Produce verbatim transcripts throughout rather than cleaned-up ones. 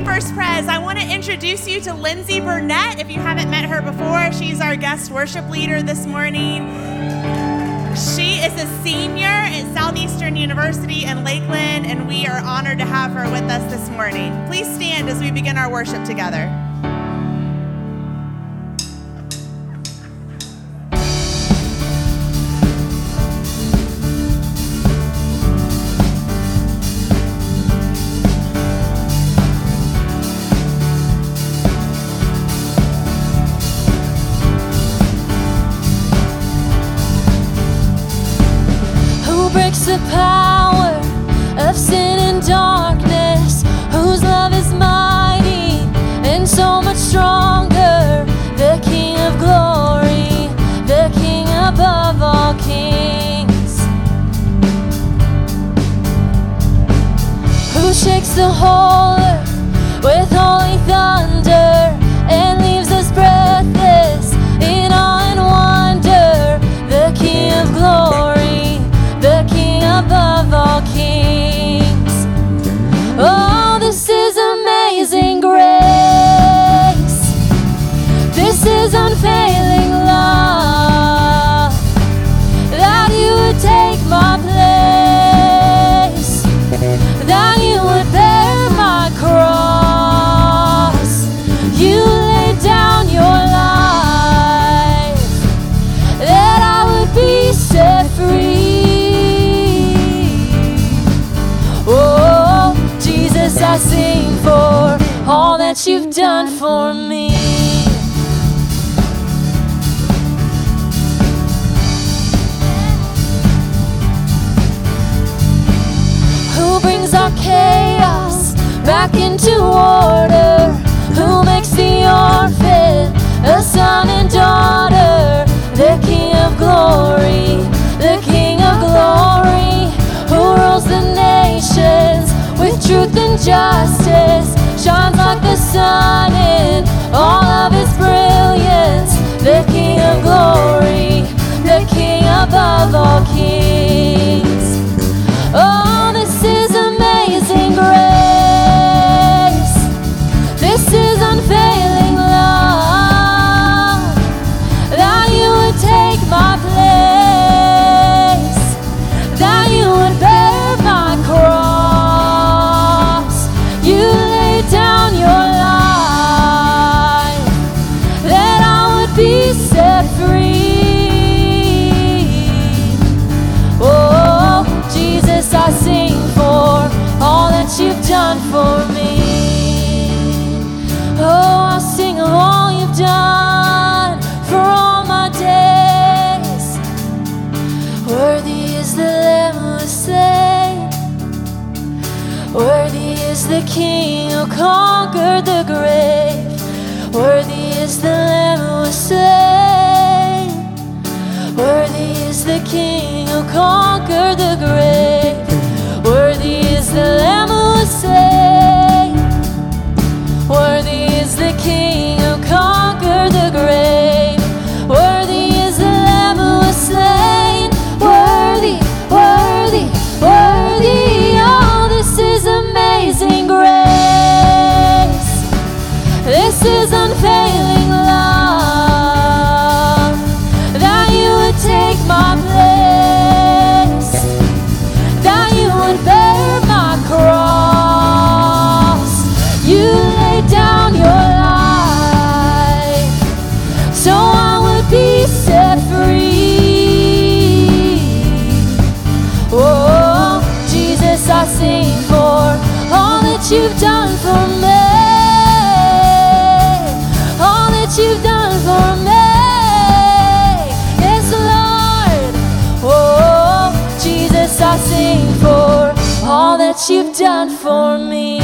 morning, First Pres. I want to introduce you to Lindsay Burnett. If you haven't met her before, she's our guest worship leader this morning. She is a senior at Southeastern University in Lakeland, and we are honored to have her with us this morning. Please stand as we begin our worship together. The power of sin and darkness, whose love is mighty and so much stronger, the King of glory, the King above all kings, who shakes the whole earth with holy thunder and leaves us breathless in awe and wonder, the King of glory, above all kings. Oh, this is amazing grace. This is unfailing love, that you would take my place, that you would bear my cross. You laid down your life, that I would be set free. I sing for all that you've done for me. Who brings our chaos back into order? Who makes the orphan a son and daughter? The King of glory, the King of glory, who rules the nations with truth and justice, shines like the sun in all of its brilliance. The King of glory, the King above all kings. Oh, this is amazing grace. This is unfailing love, that you would take my place, that you would bear my cross. Down your life, that I would be set free. Oh, Jesus, I sing for all that you've done for me. Oh, I'll sing of all you've done for all my days. Worthy is the Lamb who was slain. Worthy is the King who conquered the grave. Worthy is the Lamb who was slain. Worthy is the King who conquered the grave. Worthy is the Lamb who was slain. Worthy is the King who conquered the grave. Worthy is the Lamb who was slain. Worthy, worthy, worthy. This is amazing grace. This is unfailing love, that you would take my place, that you would bear my cross. You laid down your life, so I would be set free. Oh, Jesus, I sing all that you've done for me, all that you've done for me, yes, Lord. Oh, Jesus, I sing for all that you've done for me.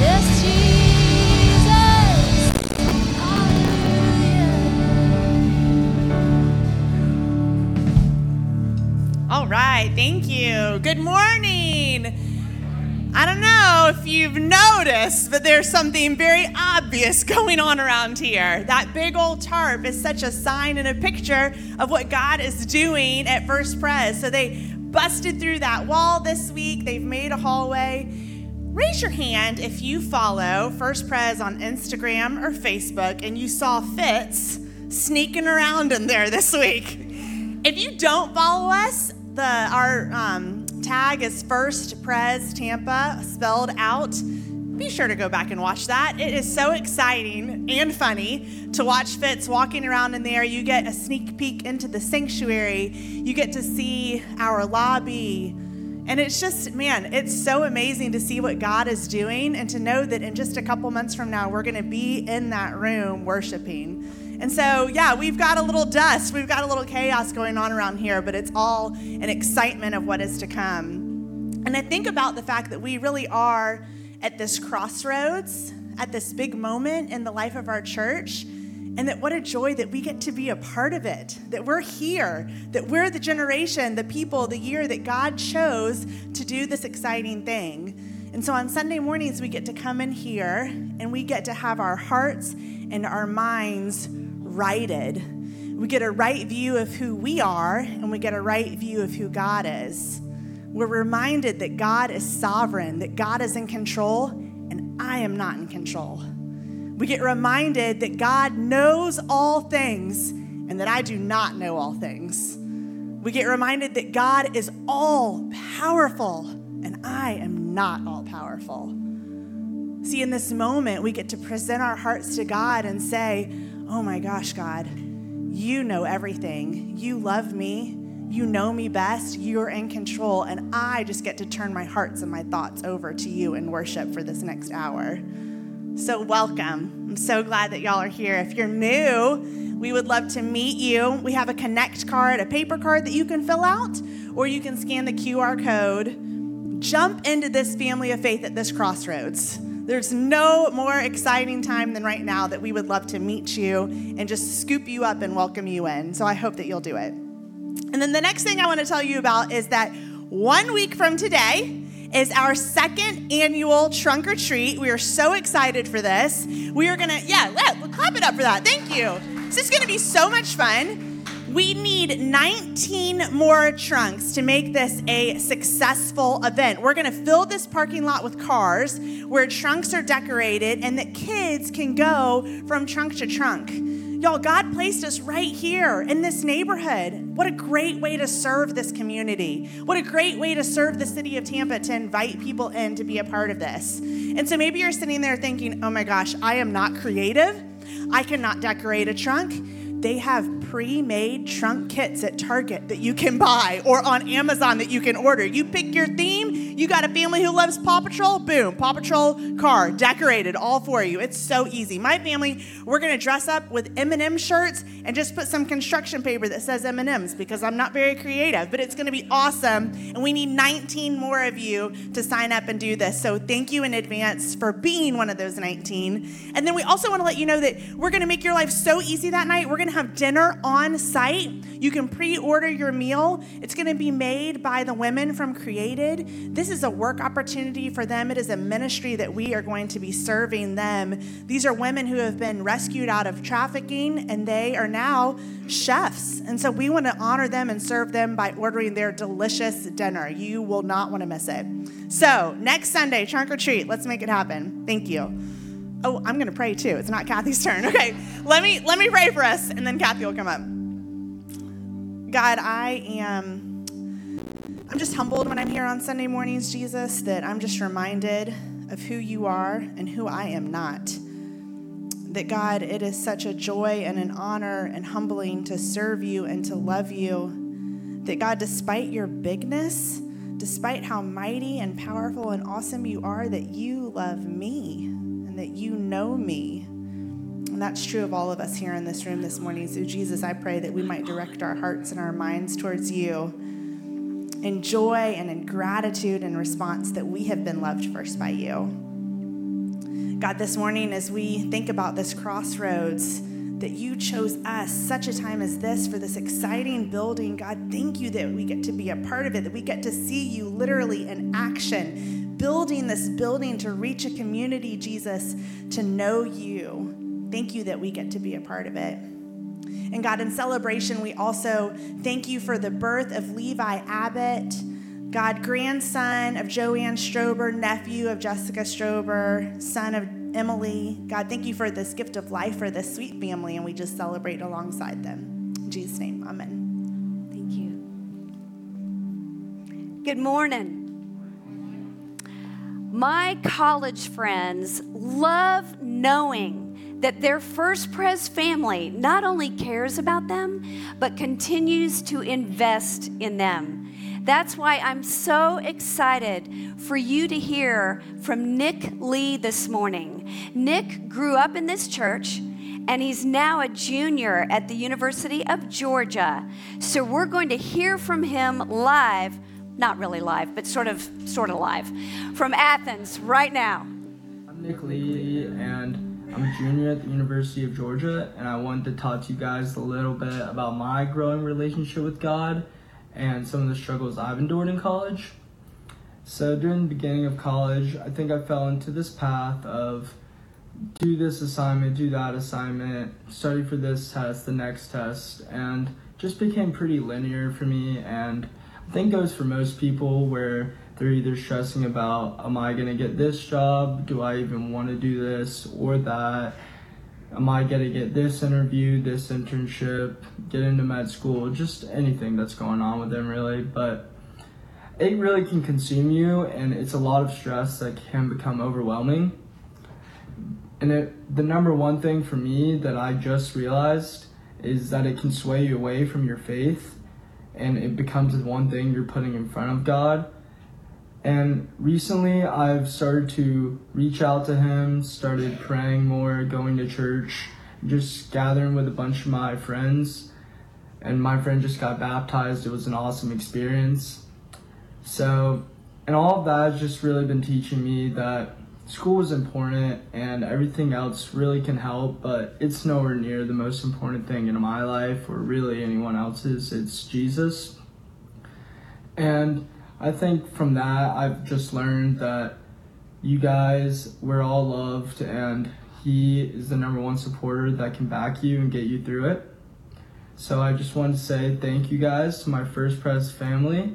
Yes, Jesus, hallelujah. All right, thank you. Good morning. I don't know if you've noticed, but there's something very obvious going on around here. That big old tarp is such a sign and a picture of what God is doing at First Pres. So they busted through that wall this week. They've made a hallway. Raise your hand if you follow First Pres on Instagram or Facebook and you saw Fitz sneaking around in there this week. If you don't follow us, the our um, tag is First Pres Tampa, spelled out. Be sure to go back and watch that. It is so exciting and funny to watch Fitz walking around in there. You get a sneak peek into the sanctuary. You get to see our lobby. And it's just, man, it's so amazing to see what God is doing and to know that in just a couple months from now, we're going to be in that room worshiping. And so, yeah, we've got a little dust. We've got a little chaos going on around here, but it's all an excitement of what is to come. And I think about the fact that we really are at this crossroads, at this big moment in the life of our church, and that what a joy that we get to be a part of it, that we're here, that we're the generation, the people, the year that God chose to do this exciting thing. And so on Sunday mornings, we get to come in here and we get to have our hearts and our minds righted. We get a right view of who we are, and we get a right view of who God is. We're reminded that God is sovereign, that God is in control, and I am not in control. We get reminded that God knows all things and that I do not know all things. We get reminded that God is all-powerful and I am not all-powerful. See, in this moment, we get to present our hearts to God and say, oh my gosh, God, you know everything. You love me. You know me best, you're in control, and I just get to turn my hearts and my thoughts over to you in worship for this next hour. So welcome. I'm so glad that y'all are here. If you're new, we would love to meet you. We have a Connect card, a paper card that you can fill out, or you can scan the Q R code. Jump into this family of faith at this crossroads. There's no more exciting time than right now that we would love to meet you and just scoop you up and welcome you in. So I hope that you'll do it. And then the next thing I want to tell you about is that one week from today is our second annual Trunk or Treat. We are so excited for this. We are going to, yeah, let, clap it up for that. Thank you. This is going to be so much fun. We need nineteen more trunks to make this a successful event. We're going to fill this parking lot with cars where trunks are decorated and that kids can go from trunk to trunk. Y'all, God placed us right here in this neighborhood. What a great way to serve this community. What a great way to serve the city of Tampa, to invite people in to be a part of this. And so maybe you're sitting there thinking, oh my gosh, I am not creative. I cannot decorate a trunk. They have pre-made trunk kits at Target that you can buy or on Amazon that you can order. You pick your theme. You got a family who loves Paw Patrol. Boom, Paw Patrol car decorated all for you. It's so easy. My family, we're going to dress up with M and M shirts and just put some construction paper that says M and M's because I'm not very creative, but it's going to be awesome. And we need nineteen more of you to sign up and do this. So thank you in advance for being one of those nineteen. And then we also want to let you know that we're going to make your life so easy that night. We're going to have dinner on site. You can pre-order your meal. It's going to be made by the women from Created. This is a work opportunity for them. It is a ministry that we are going to be serving them. These are women who have been rescued out of trafficking, and they are now chefs. And so we want to honor them and serve them by ordering their delicious dinner. You will not want to miss it. So next Sunday, Trunk or Treat, let's make it happen. Thank you. Oh, I'm going to pray too. It's not Kathy's turn. Okay, let me let me pray for us, and then Kathy will come up. God, I am, I'm just humbled when I'm here on Sunday mornings, Jesus, that I'm just reminded of who you are and who I am not. That, God, it is such a joy and an honor and humbling to serve you and to love you. That, God, despite your bigness, despite how mighty and powerful and awesome you are, that you love me. That you know me. And that's true of all of us here in this room this morning. So, Jesus, I pray that we might direct our hearts and our minds towards you in joy and in gratitude and response that we have been loved first by you. God, this morning as we think about this crossroads, that you chose us such a time as this for this exciting building, God, thank you that we get to be a part of it, that we get to see you literally in action, building this building to reach a community, Jesus, to know you. Thank you that we get to be a part of it. And God, in celebration, we also thank you for the birth of Levi Abbott, God, grandson of Joanne Strober, nephew of Jessica Strober, son of Emily. God, thank you for this gift of life for this sweet family, and we just celebrate alongside them. In Jesus' name, amen. Thank you. Good morning. My college friends love knowing that their First Pres family not only cares about them, but continues to invest in them. That's why I'm so excited for you to hear from Nick Lee this morning. Nick grew up in this church, and he's now a junior at the University of Georgia. So we're going to hear from him live. Not really live, but sort of, sort of live, from Athens right now. I'm Nick Lee, and I'm a junior at the University of Georgia, and I wanted to talk to you guys a little bit about my growing relationship with God and some of the struggles I've endured in college. So during the beginning of college, I think I fell into this path of do this assignment, do that assignment, study for this test, the next test, and just became pretty linear for me. And I think it goes for most people where they're either stressing about, am I going to get this job? Do I even want to do this or that? Am I going to get this interview, this internship, get into med school, just anything that's going on with them really. But it really can consume you, and it's a lot of stress that can become overwhelming. And it, the number one thing for me that I just realized is that it can sway you away from your faith, and it becomes the one thing you're putting in front of God. And recently I've started to reach out to him, started praying more, going to church, just gathering with a bunch of my friends. And my friend just got baptized. It was an awesome experience. So, and all of that has just really been teaching me that school is important and everything else really can help, but it's nowhere near the most important thing in my life or really anyone else's. It's Jesus. And I think from that, I've just learned that you guys, we're all loved, and he is the number one supporter that can back you and get you through it. So I just wanted to say thank you guys to my First Pres family.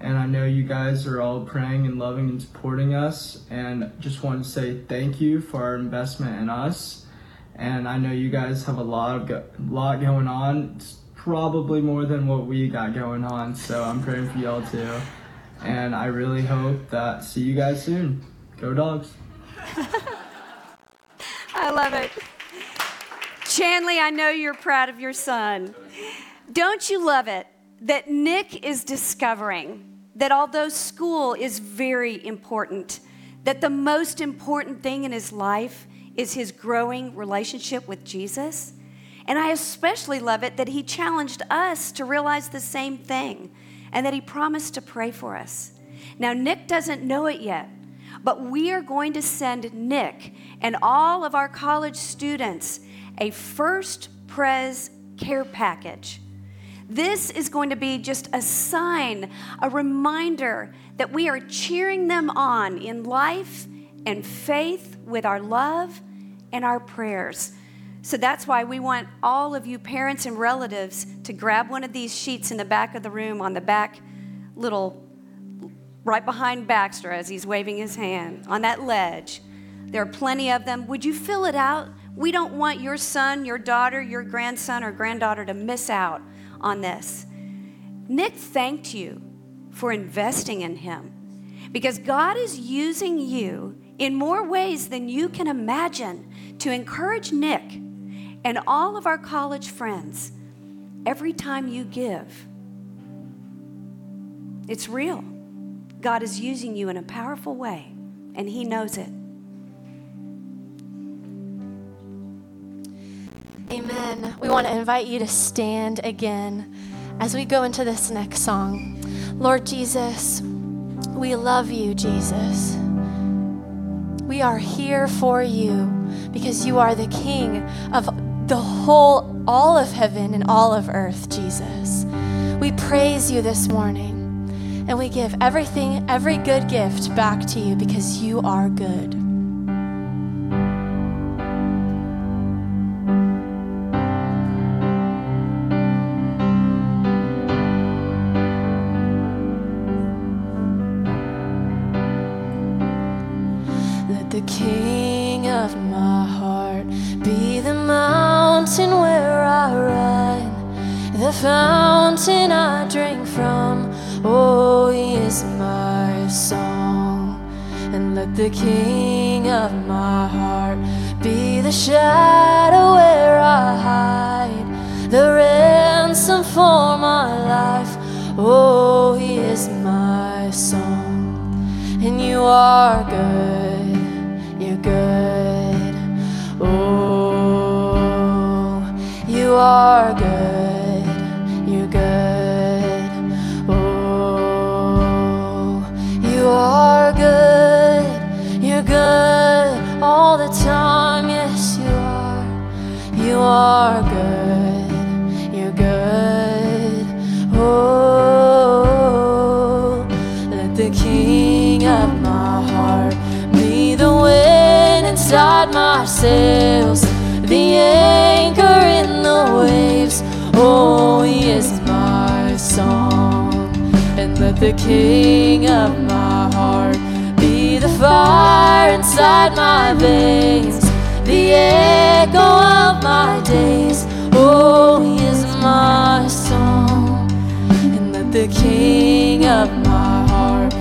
And I know you guys are all praying and loving and supporting us, and just want to say thank you for our investment in us. And I know you guys have a lot of go- lot going on. It's probably more than what we got going on, so I'm praying for y'all too. And I really hope that see you guys soon. Go Dogs. I love it. Chanley, I know you're proud of your son. Don't you love it that Nick is discovering that although school is very important, that the most important thing in his life is his growing relationship with Jesus? And I especially love it that he challenged us to realize the same thing, and that he promised to pray for us. Now, Nick doesn't know it yet, but we are going to send Nick and all of our college students a First Pres care package. This is going to be just a sign, a reminder that we are cheering them on in life and faith with our love and our prayers. So that's why we want all of you parents and relatives to grab one of these sheets in the back of the room on the back little, right behind Baxter as he's waving his hand on that ledge. There are plenty of them. Would you fill it out? We don't want your son, your daughter, your grandson or granddaughter to miss out on this. Nick thanked you for investing in him, because God is using you in more ways than you can imagine to encourage Nick and all of our college friends every time you give. It's real. God is using you in a powerful way, and he knows it. Amen. We want to invite you to stand again as we go into this next song. Lord Jesus, we love you, Jesus. We are here for you because you are the King of the whole, all of heaven and all of earth, Jesus. We praise you this morning, and we give everything, every good gift back to you because you are good. the king of my heart. Be the mountain where I run, the fountain I drink from. Oh, he is my song. And let the king of my heart be the shadow where I hide, the ransom for my life. Oh, he is my song. And you are good, you're good. Oh, you are good, you're good. Oh, you are good, you're good all the time. Yes, you are. You are good, you're good. Oh, let the king of my heart be the wind inside my sails, the anchor in the waves. Oh, he is my song. And let the king of my heart be the fire inside my veins, the echo of my days. Oh, he is my song. And let the king of my heart,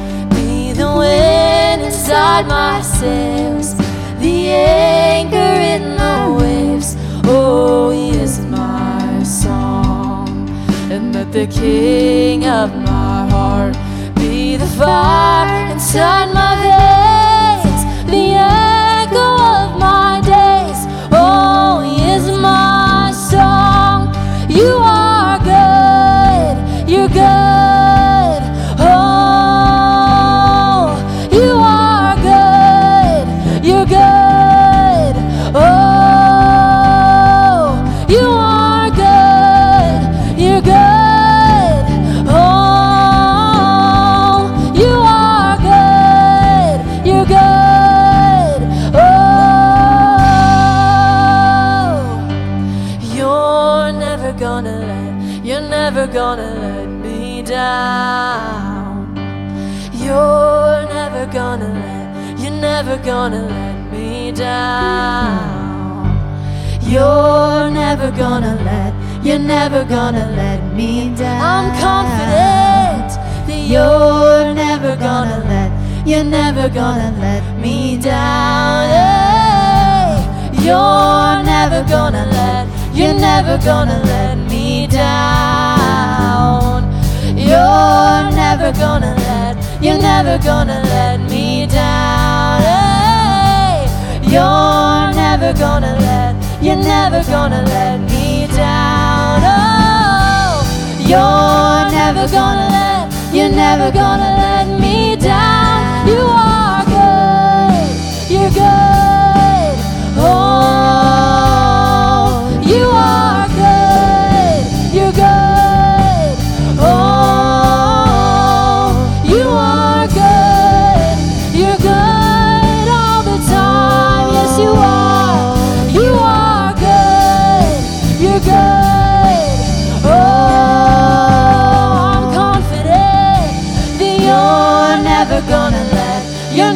the wind inside my sails, the anchor in the waves. Oh, he is my song. And let the king of my heart be the fire inside my veins, the echo of my days. Oh, he is my song. You are good, you're good. Gonna let me down. You're never gonna let, you're never gonna let me down. You're never gonna let, you're never gonna let me down. I'm confident that you're never gonna let, you're never gonna let me down. Hey, you're never gonna let, you're never gonna let me down. You're never gonna let, you're never gonna let me down. Hey, you're never gonna let, you're never gonna let me down. Oh, you're never gonna let, you're never gonna let me down. You are good, you're good. Oh, you are good, you're good. You're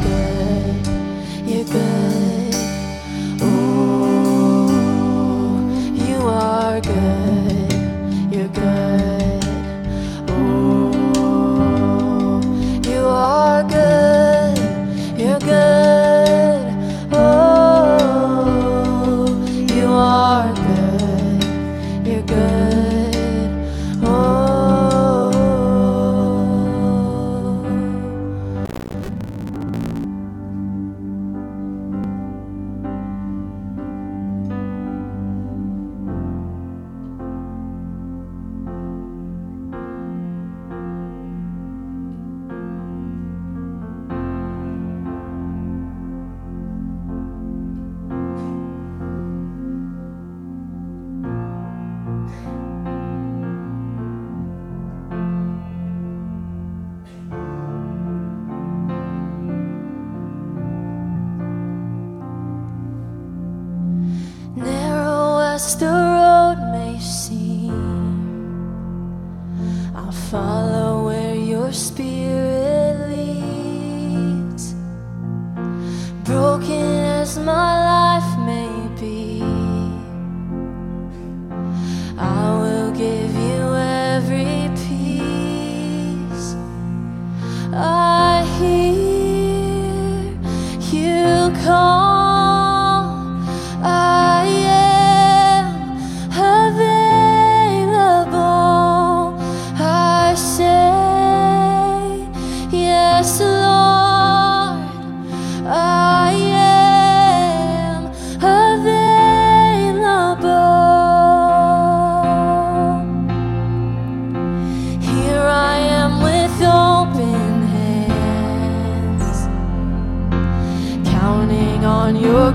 good, you're good. You're good, you're good. Oh, you are good, you're good. Oh, you are good, you're good. Oh. narrow as the road may seem, I'll follow where your spirit leads. Broken as my life may be, I will give you every peace. I hear you call.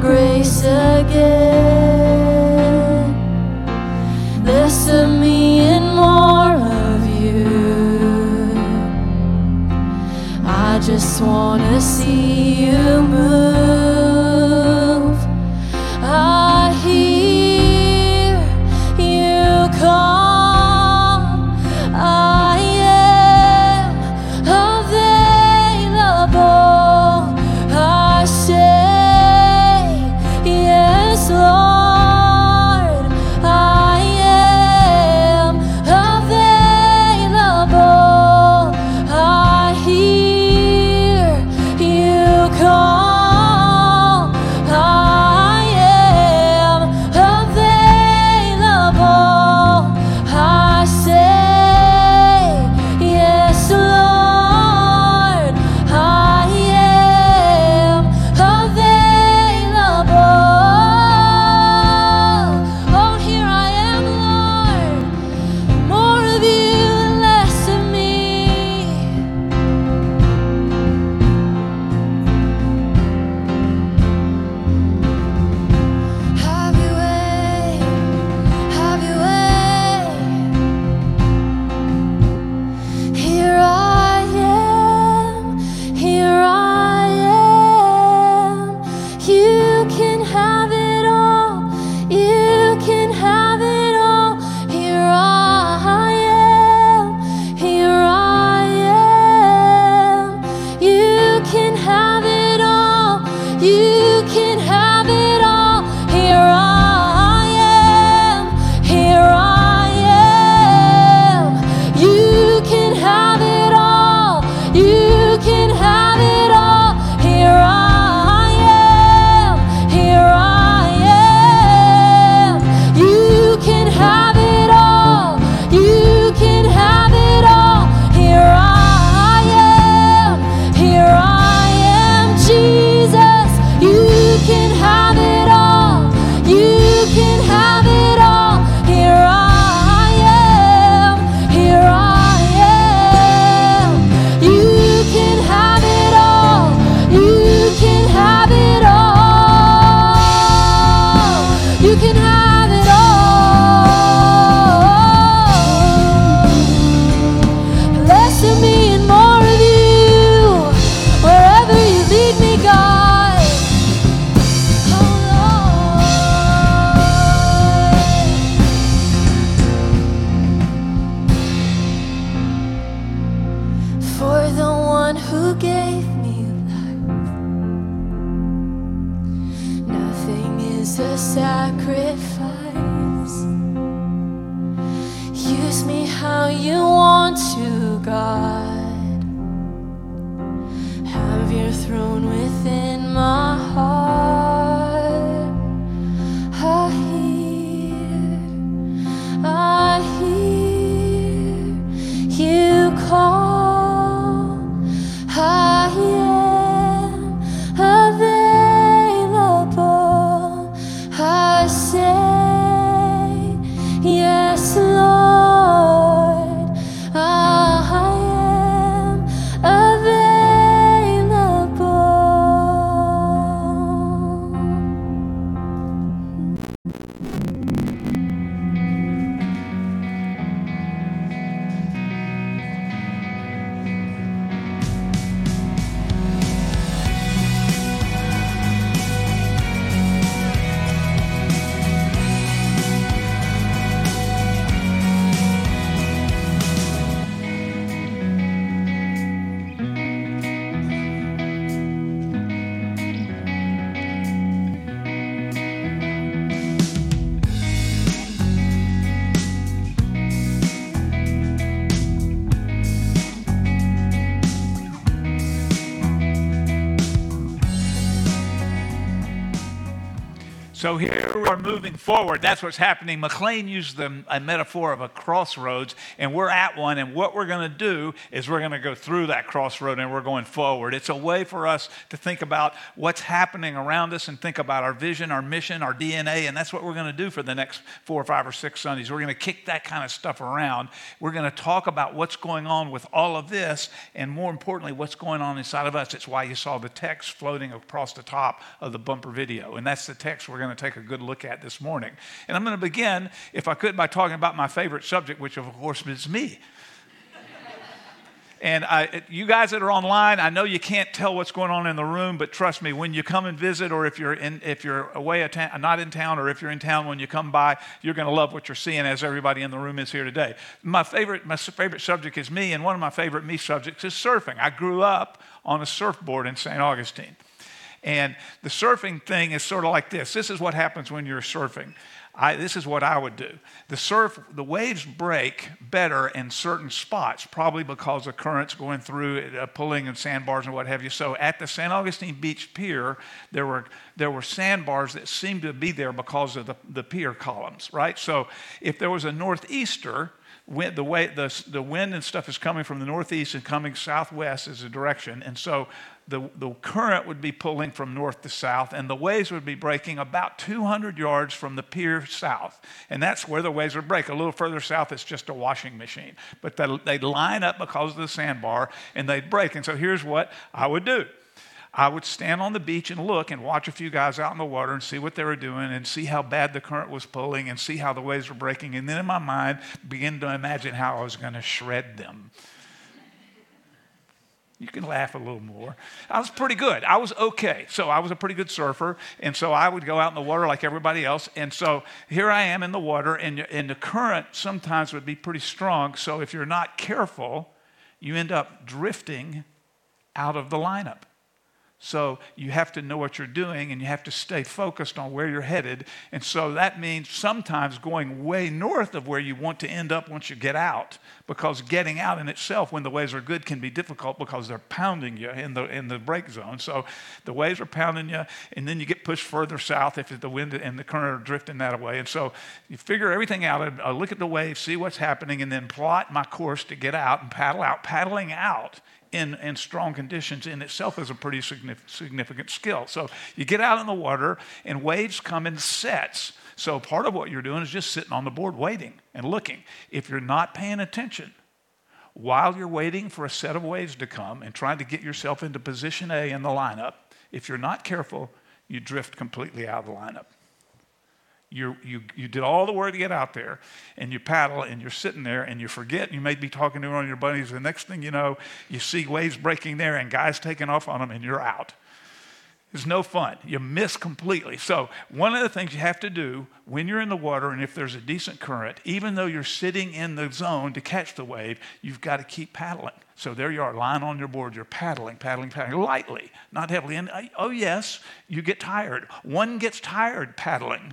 Grace again, less of me and more of you. I just want to see you move. I hear you call. So here we are moving forward. That's what's happening. McLean used the, a metaphor of a crossroads, and we're at one, and what we're going to do is we're going to go through that crossroad, and we're going forward. It's a way for us to think about what's happening around us and think about our vision, our mission, our D N A, and that's what we're going to do for the next four or five or six Sundays. We're going to kick that kind of stuff around. We're going to talk about what's going on with all of this, and more importantly, what's going on inside of us. It's why you saw the text floating across the top of the bumper video, and that's the text we're going to take a good look at this morning. And I'm going to begin, if I could, by talking about my favorite subject, which of course is me. And I, you guys that are online, I know you can't tell what's going on in the room, but trust me, when you come and visit, or if you're in, if you're away, a ta- not in town, or if you're in town when you come by, you're going to love what you're seeing, as everybody in the room is here today. My favorite, my favorite subject is me, and one of my favorite me subjects is surfing. I grew up on a surfboard in Saint Augustine, and the surfing thing is sort of like this. This is what happens when you're surfing. I, this is what I would do. The surf, the waves break better in certain spots, probably because of currents going through, uh, pulling and sandbars and what have you. So at the Saint Augustine Beach Pier, there were there were sandbars that seemed to be there because of the, the pier columns, right? So if there was a northeaster, Wind, the way the the wind and stuff is coming from the northeast and coming southwest is the direction, and so the the current would be pulling from north to south, and the waves would be breaking about two hundred yards from the pier south, and that's where the waves would break. A little further south, it's just a washing machine, but they, they'd line up because of the sandbar, and they'd break. And so here's what I would do. I would stand on the beach and look and watch a few guys out in the water and see what they were doing and see how bad the current was pulling and see how the waves were breaking. And then in my mind, begin to imagine how I was going to shred them. You can laugh a little more. I was pretty good. I was okay. So I was a pretty good surfer. And so I would go out in the water like everybody else. And so here I am in the water, and, and the current sometimes would be pretty strong. So if you're not careful, you end up drifting out of the lineup. So you have to know what you're doing, and you have to stay focused on where you're headed. And so that means sometimes going way north of where you want to end up once you get out, because getting out in itself when the waves are good can be difficult because they're pounding you in the in the break zone. So the waves are pounding you, and then you get pushed further south if the wind and the current are drifting that way. And so you figure everything out, and I look at the waves, see what's happening, and then plot my course to get out and paddle out. Paddling out In, in strong conditions in itself is a pretty significant skill. So you get out in the water, and waves come in sets. So part of what you're doing is just sitting on the board waiting and looking. If you're not paying attention while you're waiting for a set of waves to come and trying to get yourself into position A in the lineup, if you're not careful, you drift completely out of the lineup. You you you did all the work to get out there, and you paddle, and you're sitting there, and you forget, and you may be talking to one of your buddies. The next thing you know, you see waves breaking there, and guys taking off on them, and you're out. It's no fun. You miss completely. So one of the things you have to do when you're in the water, and if there's a decent current, even though you're sitting in the zone to catch the wave, you've got to keep paddling. So there you are, lying on your board. You're paddling, paddling, paddling, lightly, not heavily. And oh, yes, you get tired. One gets tired paddling.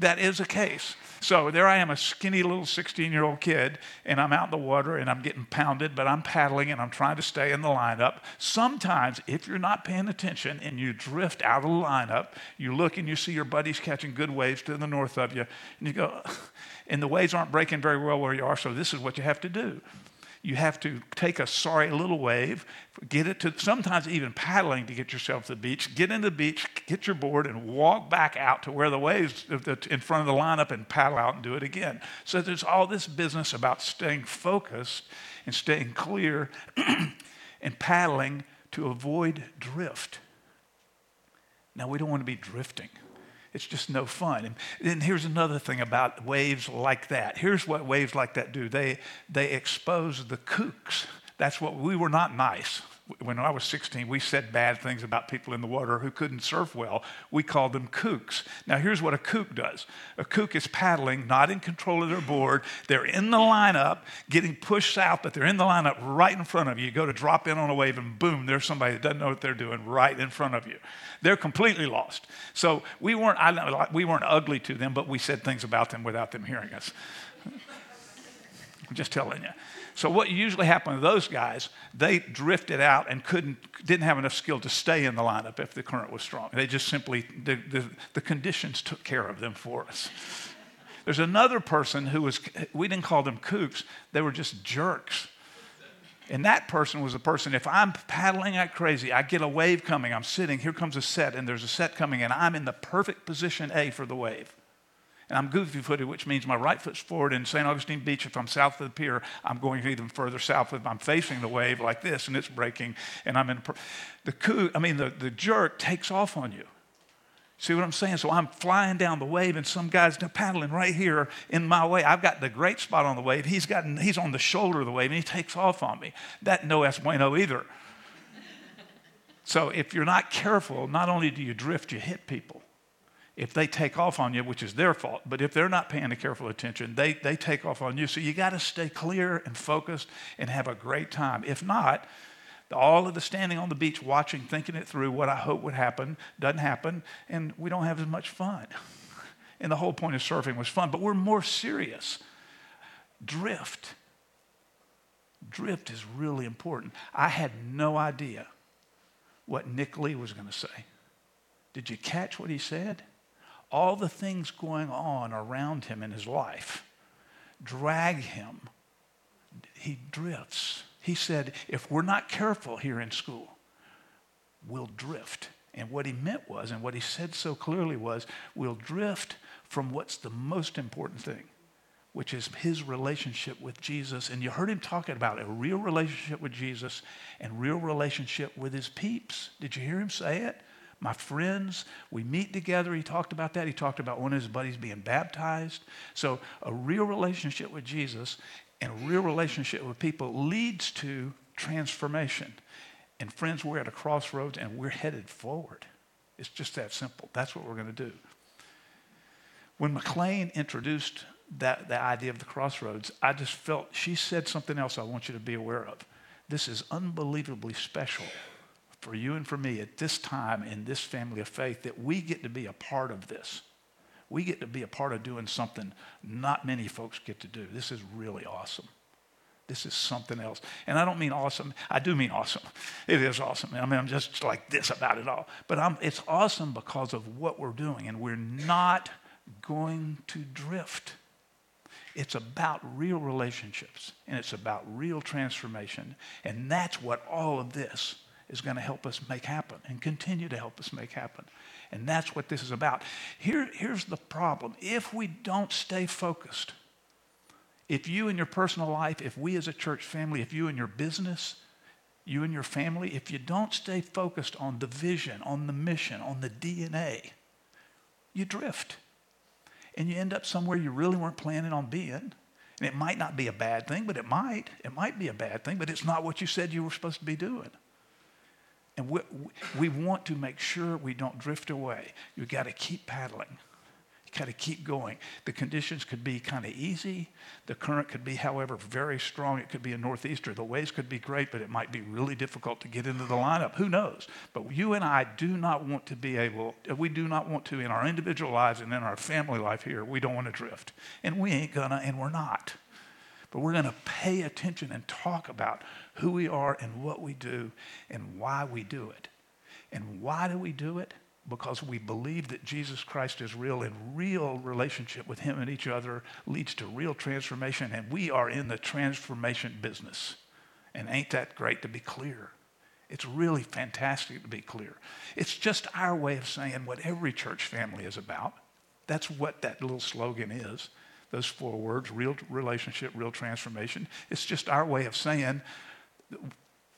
That is a case. So there I am, a skinny little sixteen-year-old kid, and I'm out in the water, and I'm getting pounded, but I'm paddling, and I'm trying to stay in the lineup. Sometimes, if you're not paying attention and you drift out of the lineup, you look and you see your buddies catching good waves to the north of you, and you go, and the waves aren't breaking very well where you are, so this is what you have to do. You have to take a sorry little wave, get it to, sometimes even paddling to get yourself to the beach, get in the beach, get your board, and walk back out to where the waves in front of the lineup and paddle out and do it again. So there's all this business about staying focused and staying clear and paddling to avoid drift. Now, we don't want to be drifting. It's just no fun. And then here's another thing about waves like that. Here's what waves like that do. They they expose the kooks. That's what, we were not nice. When I was sixteen, we said bad things about people in the water who couldn't surf well. We called them kooks. Now, here's what a kook does. A kook is paddling, not in control of their board. They're in the lineup, getting pushed south, but they're in the lineup right in front of you. You go to drop in on a wave, and boom, there's somebody that doesn't know what they're doing right in front of you. They're completely lost. So we weren't, I, we weren't ugly to them, but we said things about them without them hearing us. I'm just telling you. So what usually happened to those guys, they drifted out and couldn't, didn't have enough skill to stay in the lineup if the current was strong. They just simply, the, the, the conditions took care of them for us. There's another person who was, we didn't call them kooks, they were just jerks. And that person was a person, if I'm paddling like crazy, I get a wave coming, I'm sitting, here comes a set, and there's a set coming, and I'm in the perfect position A for the wave. And I'm goofy-footed, which means my right foot's forward in Saint Augustine Beach. If I'm south of the pier, I'm going even further south. If I'm facing the wave like this, and it's breaking, and I'm in... Per- the kook, I mean, the, the jerk takes off on you. See what I'm saying? So I'm flying down the wave, and some guy's paddling right here in my way. I've got the great spot on the wave. He's got, he's on the shoulder of the wave, and he takes off on me. That no es bueno either. So if you're not careful, not only do you drift, you hit people. If they take off on you, which is their fault, but if they're not paying careful attention, they, they take off on you. So you got to stay clear and focused and have a great time. If not... all of the standing on the beach, watching, thinking it through, what I hope would happen, doesn't happen, and we don't have as much fun. And the whole point of surfing was fun, but we're more serious. Drift. Drift is really important. I had no idea what Nick Lee was going to say. Did you catch what he said? All the things going on around him in his life drag him. He drifts. He said, if we're not careful here in school, we'll drift. And what he meant was, and what he said so clearly was, we'll drift from what's the most important thing, which is his relationship with Jesus. And you heard him talking about a real relationship with Jesus and real relationship with his peeps. Did you hear him say it? My friends, we meet together. He talked about that. He talked about one of his buddies being baptized. So a real relationship with Jesus and a real relationship with people leads to transformation. And friends, we're at a crossroads and we're headed forward. It's just that simple. That's what we're going to do. When McLean introduced that, the idea of the crossroads, I just felt she said something else I want you to be aware of. This is unbelievably special for you and for me at this time in this family of faith that we get to be a part of this. We get to be a part of doing something not many folks get to do. This is really awesome. This is something else. And I don't mean awesome. I do mean awesome. It is awesome. I mean, I'm just like this about it all. But I'm, it's awesome because of what we're doing, and we're not going to drift. It's about real relationships, and it's about real transformation, and that's what all of this is going to help us make happen and continue to help us make happen. And that's what this is about. Here, here's the problem. If we don't stay focused, if you in your personal life, if we as a church family, if you in your business, you and your family, if you don't stay focused on the vision, on the mission, on the D N A, you drift. And you end up somewhere you really weren't planning on being. And it might not be a bad thing, but it might. It might be a bad thing, but it's not what you said you were supposed to be doing. And we, we want to make sure we don't drift away. You've got to keep paddling. You've got to keep going. The conditions could be kind of easy. The current could be, however, very strong. It could be a northeaster. The waves could be great, but it might be really difficult to get into the lineup. Who knows? But you and I do not want to be able, we do not want to in our individual lives and in our family life here, we don't want to drift. And we ain't gonna, and we're not. But we're going to pay attention and talk about who we are and what we do and why we do it. And why do we do it? Because we believe that Jesus Christ is real, and real relationship with him and each other leads to real transformation, and we are in the transformation business. And ain't that great to be clear? It's really fantastic to be clear. It's just our way of saying what every church family is about. That's what that little slogan is. Those four words, real relationship, real transformation. It's just our way of saying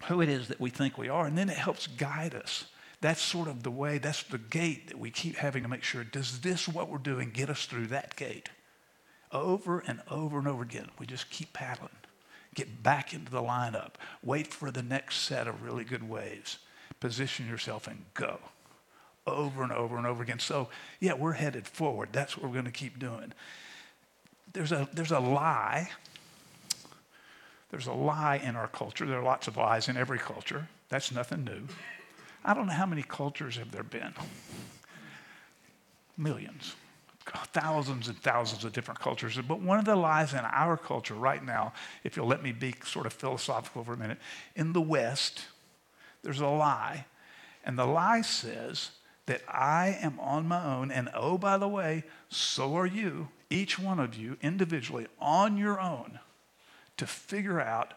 who it is that we think we are, and then it helps guide us. That's sort of the way, that's the gate that we keep having to make sure, does this, what we're doing, get us through that gate? Over and over and over again, we just keep paddling. Get back into the lineup. Wait for the next set of really good waves. Position yourself and go. Over and over and over again. So, yeah, we're headed forward. That's what we're going to keep doing. There's a there's a lie. There's a lie in our culture. There are lots of lies in every culture. That's nothing new. I don't know how many cultures have there been. Millions. God, thousands and thousands of different cultures. But one of the lies in our culture right now, if you'll let me be sort of philosophical for a minute, in the West, there's a lie. And the lie says that I am on my own, and oh, by the way, so are you, each one of you individually on your own to figure out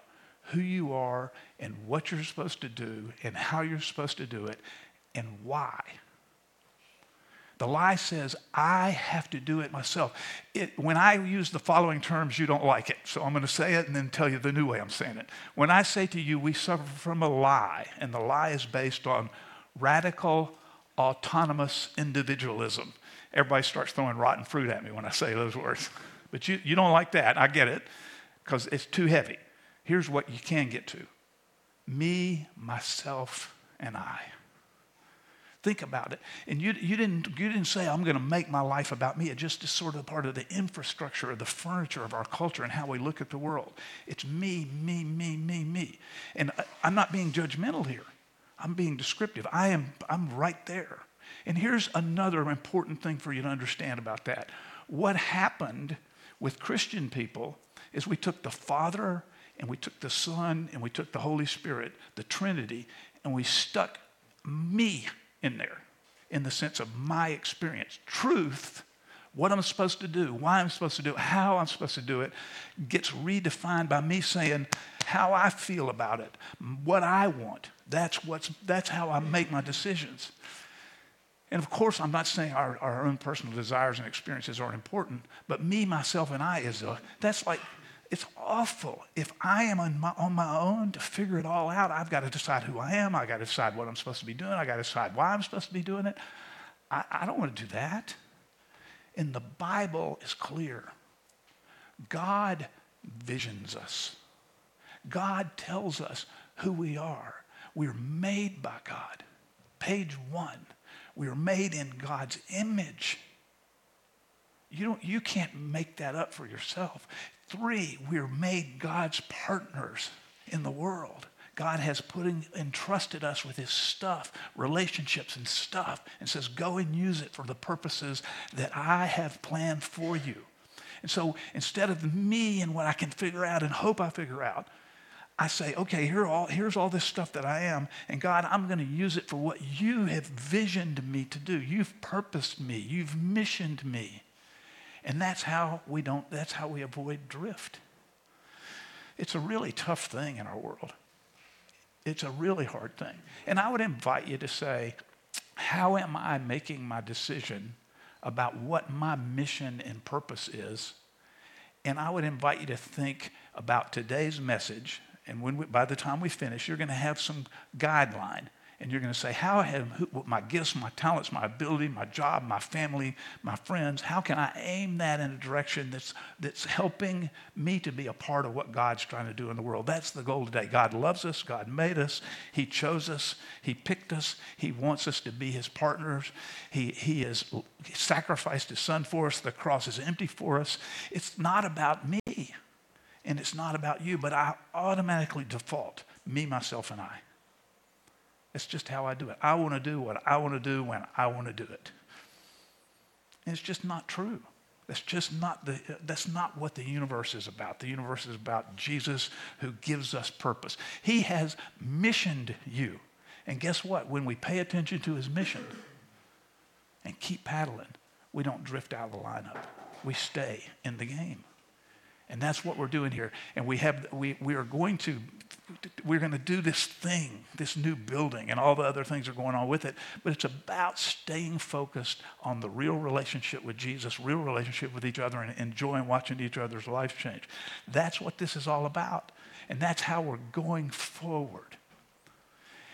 who you are and what you're supposed to do and how you're supposed to do it and why. The lie says, I have to do it myself. It, when I use the following terms, you don't like it. So I'm going to say it and then tell you the new way I'm saying it. When I say to you, we suffer from a lie, and the lie is based on radical, autonomous individualism. Everybody starts throwing rotten fruit at me when I say those words. But you, you don't like that. I get it, because it's too heavy. Here's what you can get to. Me, myself, and I. Think about it. And you you didn't you didn't say, I'm going to make my life about me. It just is sort of part of the infrastructure, of the furniture of our culture and how we look at the world. It's me, me, me, me, me. And I, I'm not being judgmental here. I'm being descriptive. I am I'm right there. And here's another important thing for you to understand about that. What happened with Christian people is we took the Father and we took the Son and we took the Holy Spirit, the Trinity, and we stuck me in there, in the sense of my experience. Truth, what I'm supposed to do, why I'm supposed to do it, how I'm supposed to do it, gets redefined by me saying how I feel about it, what I want. That's what's. That's how I make my decisions. And of course, I'm not saying our, our own personal desires and experiences aren't important, but me, myself, and I is a, that's like, it's awful. If I am on my, on my own to figure it all out, I've got to decide who I am. I've got to decide what I'm supposed to be doing. I've got to decide why I'm supposed to be doing it. I, I don't want to do that. And the Bible is clear. God visions us. God tells us who we are. We're made by God. Page one. We're made in God's image. You don't, you can't make that up for yourself. Three, we're made God's partners in the world. God has put in, entrusted us with his stuff, relationships and stuff, and says, go and use it for the purposes that I have planned for you. And so instead of me and what I can figure out and hope I figure out, I say, okay, here all, here's all this stuff that I am, and God, I'm going to use it for what you have visioned me to do. You've purposed me. You've missioned me. And that's how we don't, that's how we avoid drift. It's a really tough thing in our world. It's a really hard thing. And I would invite you to say, how am I making my decision about what my mission and purpose is? And I would invite you to think about today's message. And when we, by the time we finish, you're going to have some guideline. And you're going to say, how have who, my gifts, my talents, my ability, my job, my family, my friends, how can I aim that in a direction that's that's helping me to be a part of what God's trying to do in the world? That's the goal today. God loves us. God made us. He chose us. He picked us. He wants us to be his partners. He, he has sacrificed his son for us. The cross is empty for us. It's not about me, and it's not about you, but I automatically default, me, myself, and I. It's just how I do it. I want to do what I want to do when I want to do it. And it's just not true. That's just not the. That's not what the universe is about. The universe is about Jesus, who gives us purpose. He has missioned you. And guess what? When we pay attention to his mission and keep paddling, we don't drift out of the lineup. We stay in the game. And that's what we're doing here. And we have we we are going to we're going to do this thing, this new building, and all the other things are going on with it. But it's about staying focused on the real relationship with Jesus, real relationship with each other, and enjoying watching each other's life change. That's what this is all about. And that's how we're going forward.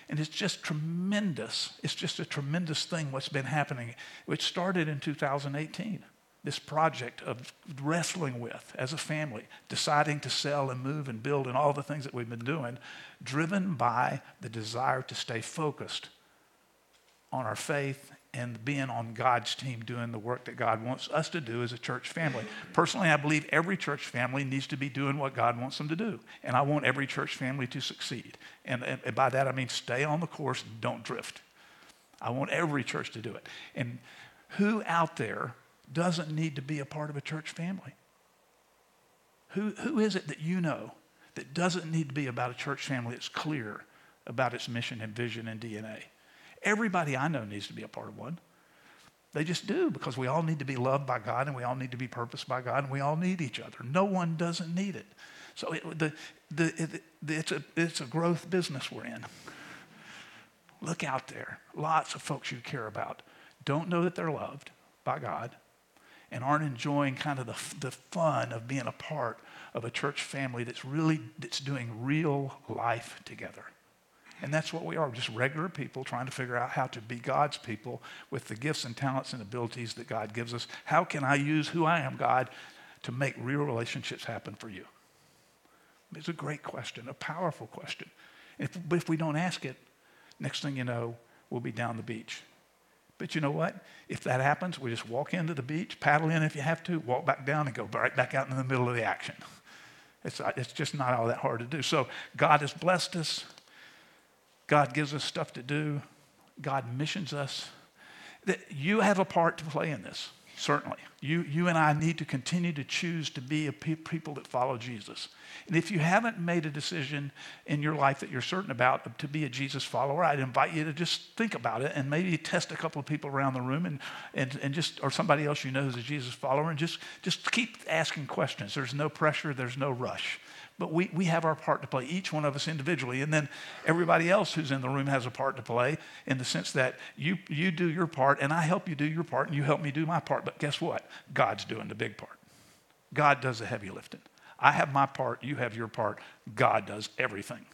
And it's just tremendous. It's just a tremendous thing what's been happening. It started in two thousand eighteen. This project of wrestling with as a family, deciding to sell and move and build and all the things that we've been doing, driven by the desire to stay focused on our faith and being on God's team, doing the work that God wants us to do as a church family. Personally, I believe every church family needs to be doing what God wants them to do. And I want every church family to succeed. And, and by that, I mean stay on the course, don't drift. I want every church to do it. And who out there doesn't need to be a part of a church family? Who, who is it that you know that doesn't need to be about a church family that's clear about its mission and vision and D N A? Everybody I know needs to be a part of one. They just do, because we all need to be loved by God, and we all need to be purposed by God, and we all need each other. No one doesn't need it. So it, the, the, it, the, it's, a, it's a growth business we're in. Look out there. Lots of folks you care about don't know that they're loved by God and aren't enjoying kind of the, the fun of being a part of a church family that's really that's doing real life together. And that's what we are, just regular people trying to figure out how to be God's people with the gifts and talents and abilities that God gives us. How can I use who I am, God, to make real relationships happen for you? It's a great question, a powerful question. If, but if we don't ask it, next thing you know, we'll be down the beach. But you know what? If that happens, we just walk into the beach, paddle in if you have to, walk back down, and go right back out in the middle of the action. It's, it's just not all that hard to do. So God has blessed us. God gives us stuff to do. God missions us. You have a part to play in this, certainly. You, you and I need to continue to choose to be a pe- people that follow Jesus. And if you haven't made a decision in your life that you're certain about to be a Jesus follower, I'd invite you to just think about it and maybe test a couple of people around the room and, and, and just, or somebody else you know who's a Jesus follower, and just, just keep asking questions. There's no pressure. There's no rush. But we, we have our part to play, each one of us individually. And then everybody else who's in the room has a part to play, in the sense that you, you do your part, and I help you do your part, and you help me do my part. But guess what? God's doing the big part. God does the heavy lifting. I have my part. You have your part. God does everything.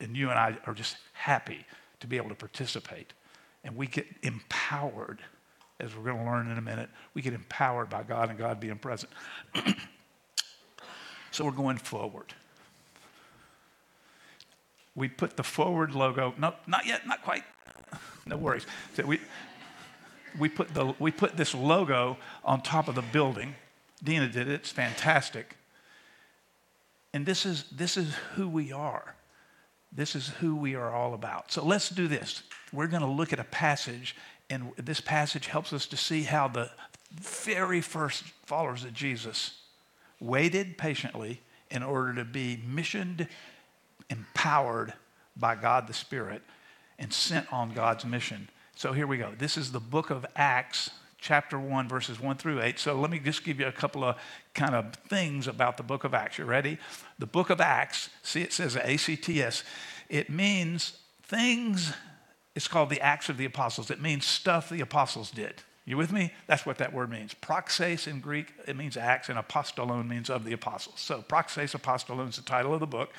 And you and I are just happy to be able to participate. And we get empowered, as we're going to learn in a minute. We get empowered by God and God being present. So we're going forward. We put the forward logo. No, not yet, not quite. No worries. So we we put the we put this logo on top of the building. Dina did it. It's fantastic. And this is this is who we are. This is who we are all about. So let's do this. We're going to look at a passage, and this passage helps us to see how the very first followers of Jesus waited patiently in order to be missioned, empowered by God the Spirit, and sent on God's mission. So here we go. This is the book of Acts, chapter one, verses one through eight. So let me just give you a couple of kind of things about the book of Acts. You ready? The book of Acts, see, it says A C T S. It means things. It's called the Acts of the Apostles. It means stuff the apostles did. You with me? That's what that word means. Proxes in Greek, it means acts, and apostolon means of the apostles. So proxes, apostolon is the title of the book.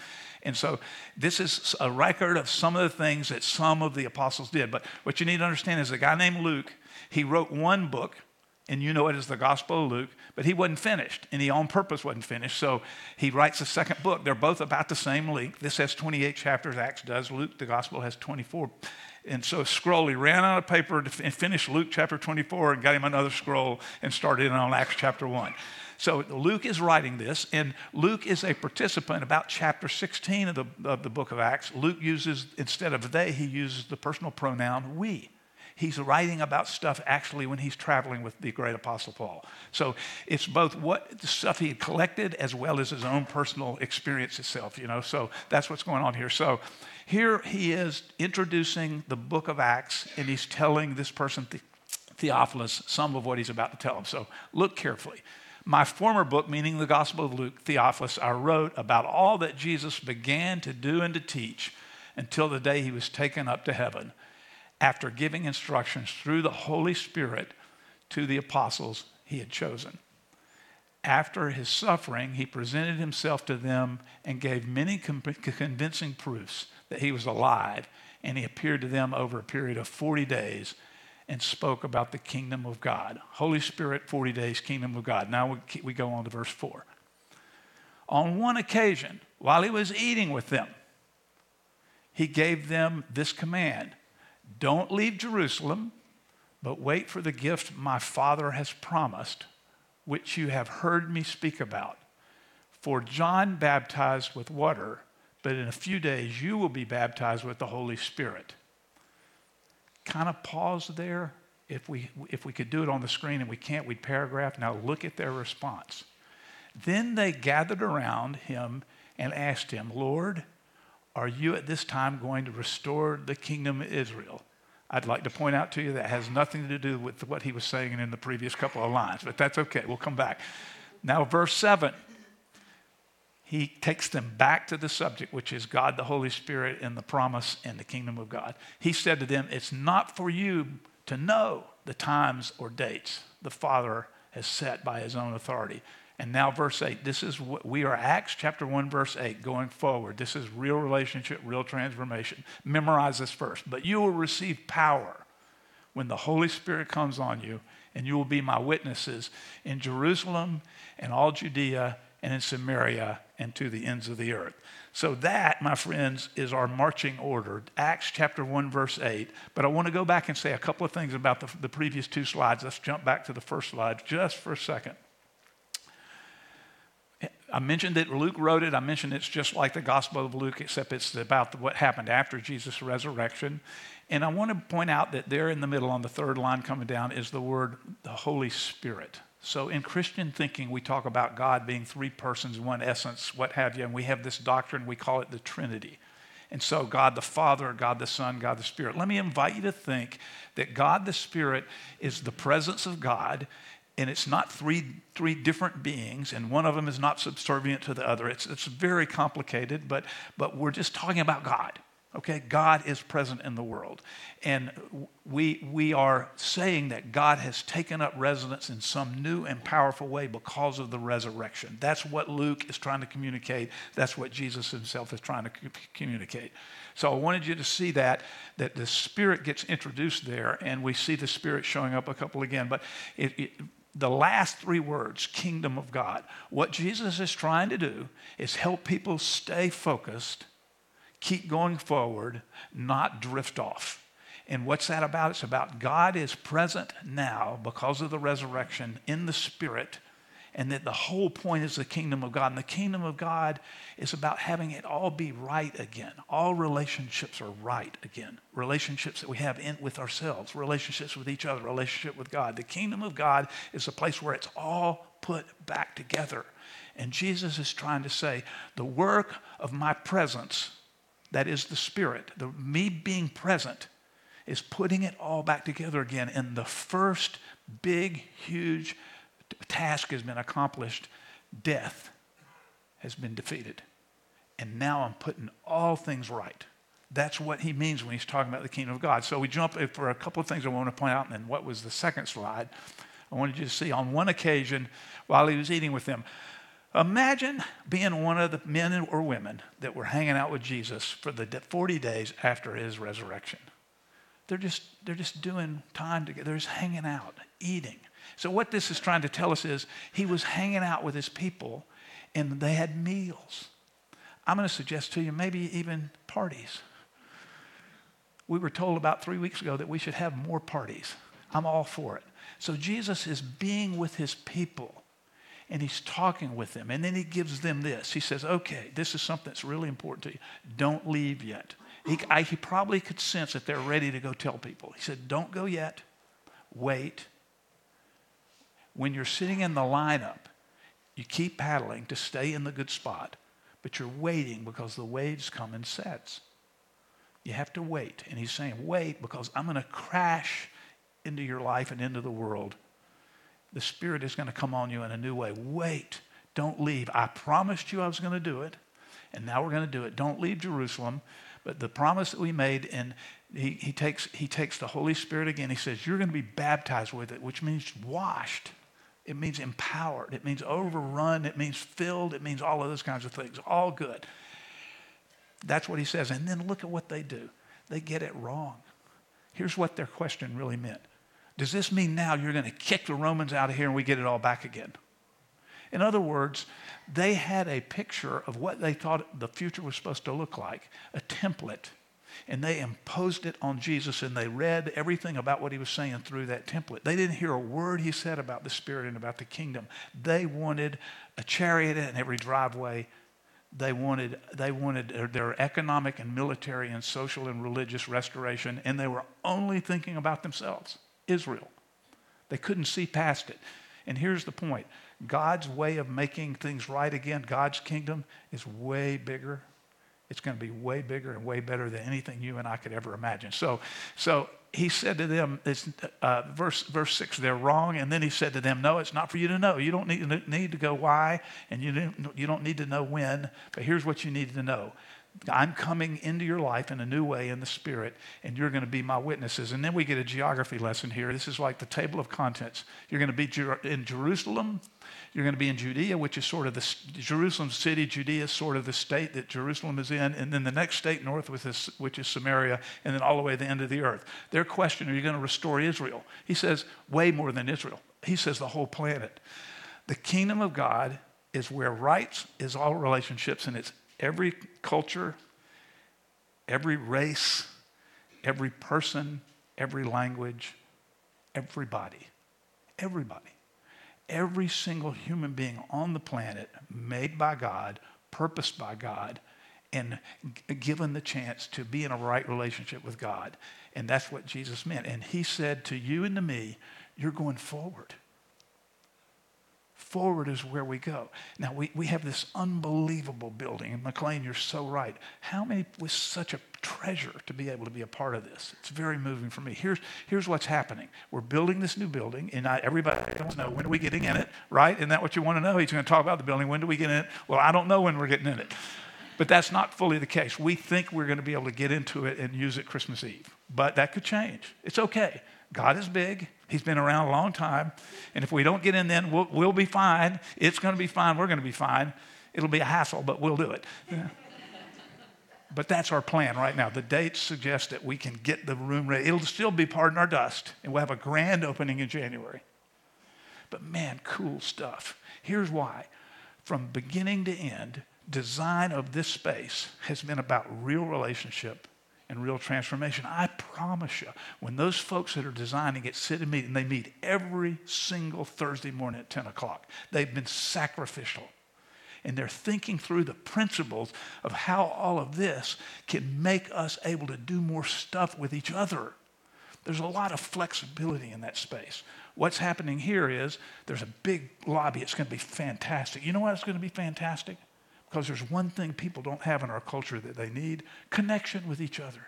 And so this is a record of some of the things that some of the apostles did. But what you need to understand is a guy named Luke, he wrote one book, and you know it as the Gospel of Luke, but he wasn't finished, and he on purpose wasn't finished. So he writes a second book. They're both about the same length. This has twenty-eight chapters, Acts does. Luke, the Gospel, has twenty-four. And so Scroll, he ran out of paper to f- finish Luke chapter twenty-four and got him another scroll and started on Acts chapter one. So Luke is writing this, and Luke is a participant about chapter sixteen of the, of the book of Acts. Luke uses, instead of they, he uses the personal pronoun we. He's writing about stuff actually when he's traveling with the great apostle Paul. So it's both what the stuff he had collected as well as his own personal experience itself, you know. So that's what's going on here. So here he is introducing the book of Acts, and he's telling this person, Theophilus, some of what he's about to tell him. So look carefully. My former book, meaning the Gospel of Luke, Theophilus, I wrote about all that Jesus began to do and to teach until the day he was taken up to heaven, after giving instructions through the Holy Spirit to the apostles he had chosen. After his suffering, he presented himself to them and gave many convincing proofs that he was alive, and he appeared to them over a period of forty days and spoke about the kingdom of God. Holy Spirit, forty days, kingdom of God. Now we go on to verse four. On one occasion, while he was eating with them, he gave them this command: don't leave Jerusalem, but wait for the gift my Father has promised, which you have heard me speak about. For John baptized with water, but in a few days you will be baptized with the Holy Spirit. Kind of pause there If we if we could do it on the screen and we can't, we'd paragraph. Now look at their response. Then they gathered around him and asked him, Lord, are you at this time going to restore the kingdom of Israel? I'd like to point out to you that has nothing to do with what he was saying in the previous couple of lines, but that's okay. We'll come back. Now, verse seven, he takes them back to the subject, which is God, the Holy Spirit, and the promise and the kingdom of God. He said to them, it's not for you to know the times or dates the Father has set by his own authority. And now verse eight, this is what we are, Acts chapter one, verse eight, going forward. This is real relationship, real transformation. Memorize this first. But you will receive power when the Holy Spirit comes on you, and you will be my witnesses in Jerusalem and all Judea and in Samaria and to the ends of the earth. So that, my friends, is our marching order, Acts chapter one, verse eight. But I want to go back and say a couple of things about the, the previous two slides. Let's jump back to the first slide just for a second. I mentioned that Luke wrote it. I mentioned it's just like the Gospel of Luke, except it's about what happened after Jesus' resurrection. And I want to point out that there in the middle on the third line coming down is the word, the Holy Spirit. So in Christian thinking, we talk about God being three persons, one essence, what have you, and we have this doctrine, we call it the Trinity. And so God the Father, God the Son, God the Spirit. Let me invite you to think that God the Spirit is the presence of God, and it's not three three different beings, and one of them is not subservient to the other. It's it's very complicated, but but we're just talking about God. Okay, God is present in the world. And we we are saying that God has taken up residence in some new and powerful way because of the resurrection. That's what Luke is trying to communicate. That's what Jesus himself is trying to communicate. So I wanted you to see that, that the Spirit gets introduced there, and we see the Spirit showing up a couple again. But it... it the last three words, kingdom of God. What Jesus is trying to do is help people stay focused, keep going forward, not drift off. And what's that about? It's about God is present now because of the resurrection in the Spirit, and that the whole point is the kingdom of God. And the kingdom of God is about having it all be right again. All relationships are right again. Relationships that we have in with ourselves, relationships with each other, relationship with God. The kingdom of God is a place where it's all put back together. And Jesus is trying to say, the work of my presence, that is the Spirit, the me being present, is putting it all back together again. And the first big, huge task has been accomplished. Death has been defeated. And now I'm putting all things right. That's what he means when he's talking about the kingdom of God. So we jump for a couple of things I want to point out. And then what was the second slide? I wanted you to see on one occasion while he was eating with them. Imagine being one of the men or women that were hanging out with Jesus for the forty days after his resurrection. They're just, they're just doing time together. They're just hanging out, eating. So what this is trying to tell us is he was hanging out with his people and they had meals. I'm going to suggest to you maybe even parties. We were told about three weeks ago that we should have more parties. I'm all for it. So Jesus is being with his people and he's talking with them. And then he gives them this. He says, okay, this is something that's really important to you. Don't leave yet. He, I, he probably could sense that they're ready to go tell people. He said, don't go yet. Wait. When you're sitting in the lineup, you keep paddling to stay in the good spot, but you're waiting because the waves come in sets. You have to wait. And he's saying, wait, because I'm going to crash into your life and into the world. The Spirit is going to come on you in a new way. Wait. Don't leave. I promised you I was going to do it, and now we're going to do it. Don't leave Jerusalem. But the promise that we made, and he, he takes he takes the Holy Spirit again. He says, you're going to be baptized with it, which means washed. It means empowered. It means overrun. It means filled. It means all of those kinds of things. All good. That's what he says. And then look at what they do. They get it wrong. Here's what their question really meant. Does this mean now you're going to kick the Romans out of here and we get it all back again? In other words, they had a picture of what they thought the future was supposed to look like, a template, and they imposed it on Jesus, and they read everything about what he was saying through that template. They didn't hear a word he said about the Spirit and about the kingdom. They wanted a chariot in every driveway. They wanted, they wanted their economic and military and social and religious restoration, and they were only thinking about themselves. Israel. They couldn't see past it. And here's the point. God's way of making things right again, God's kingdom, is way bigger. It's going to be way bigger and way better than anything you and I could ever imagine. So, so he said to them, it's, uh, verse verse six, they're wrong. And then he said to them, no, it's not for you to know. You don't need, need to go why, and you don't, you don't need to know when. But here's what you need to know. I'm coming into your life in a new way in the Spirit, and you're going to be my witnesses. And then we get a geography lesson here. This is like the table of contents. You're going to be in Jerusalem. You're going to be in Judea, which is sort of the Jerusalem city. Judea is sort of the state that Jerusalem is in. And then the next state north, with this, which is Samaria, and then all the way to the end of the earth. Their question, are you going to restore Israel? He says, way more than Israel. He says the whole planet. The kingdom of God is where rights is all relationships, and it's every culture, every race, every person, every language, everybody, everybody, every single human being on the planet, made by God, purposed by God, and given the chance to be in a right relationship with God. And that's what Jesus meant. And he said to you and to me, you're going forward. Forward is where we go. Now, we, we have this unbelievable building. And McLean, you're so right. How many, was such a treasure to be able to be a part of this. It's very moving for me. Here's, here's what's happening. We're building this new building, and I, everybody wants to know, when are we getting in it, right? Isn't that what you want to know? He's going to talk about the building. When do we get in it? Well, I don't know when we're getting in it. But that's not fully the case. We think we're going to be able to get into it and use it Christmas Eve. But that could change. It's okay. God is big. He's been around a long time. And if we don't get in then, we'll, we'll be fine. It's going to be fine. We're going to be fine. It'll be a hassle, but we'll do it. Yeah. But that's our plan right now. The dates suggest that we can get the room ready. It'll still be pardon our dust. And we'll have a grand opening in January. But man, cool stuff. Here's why. From beginning to end, design of this space has been about real relationship and real transformation. I promise you, when those folks that are designing it sit and meet, and they meet every single Thursday morning at ten o'clock, they've been sacrificial. And they're thinking through the principles of how all of this can make us able to do more stuff with each other. There's a lot of flexibility in that space. What's happening here is there's a big lobby. It's going to be fantastic. You know why it's going to be fantastic? Because there's one thing people don't have in our culture that they need, connection with each other.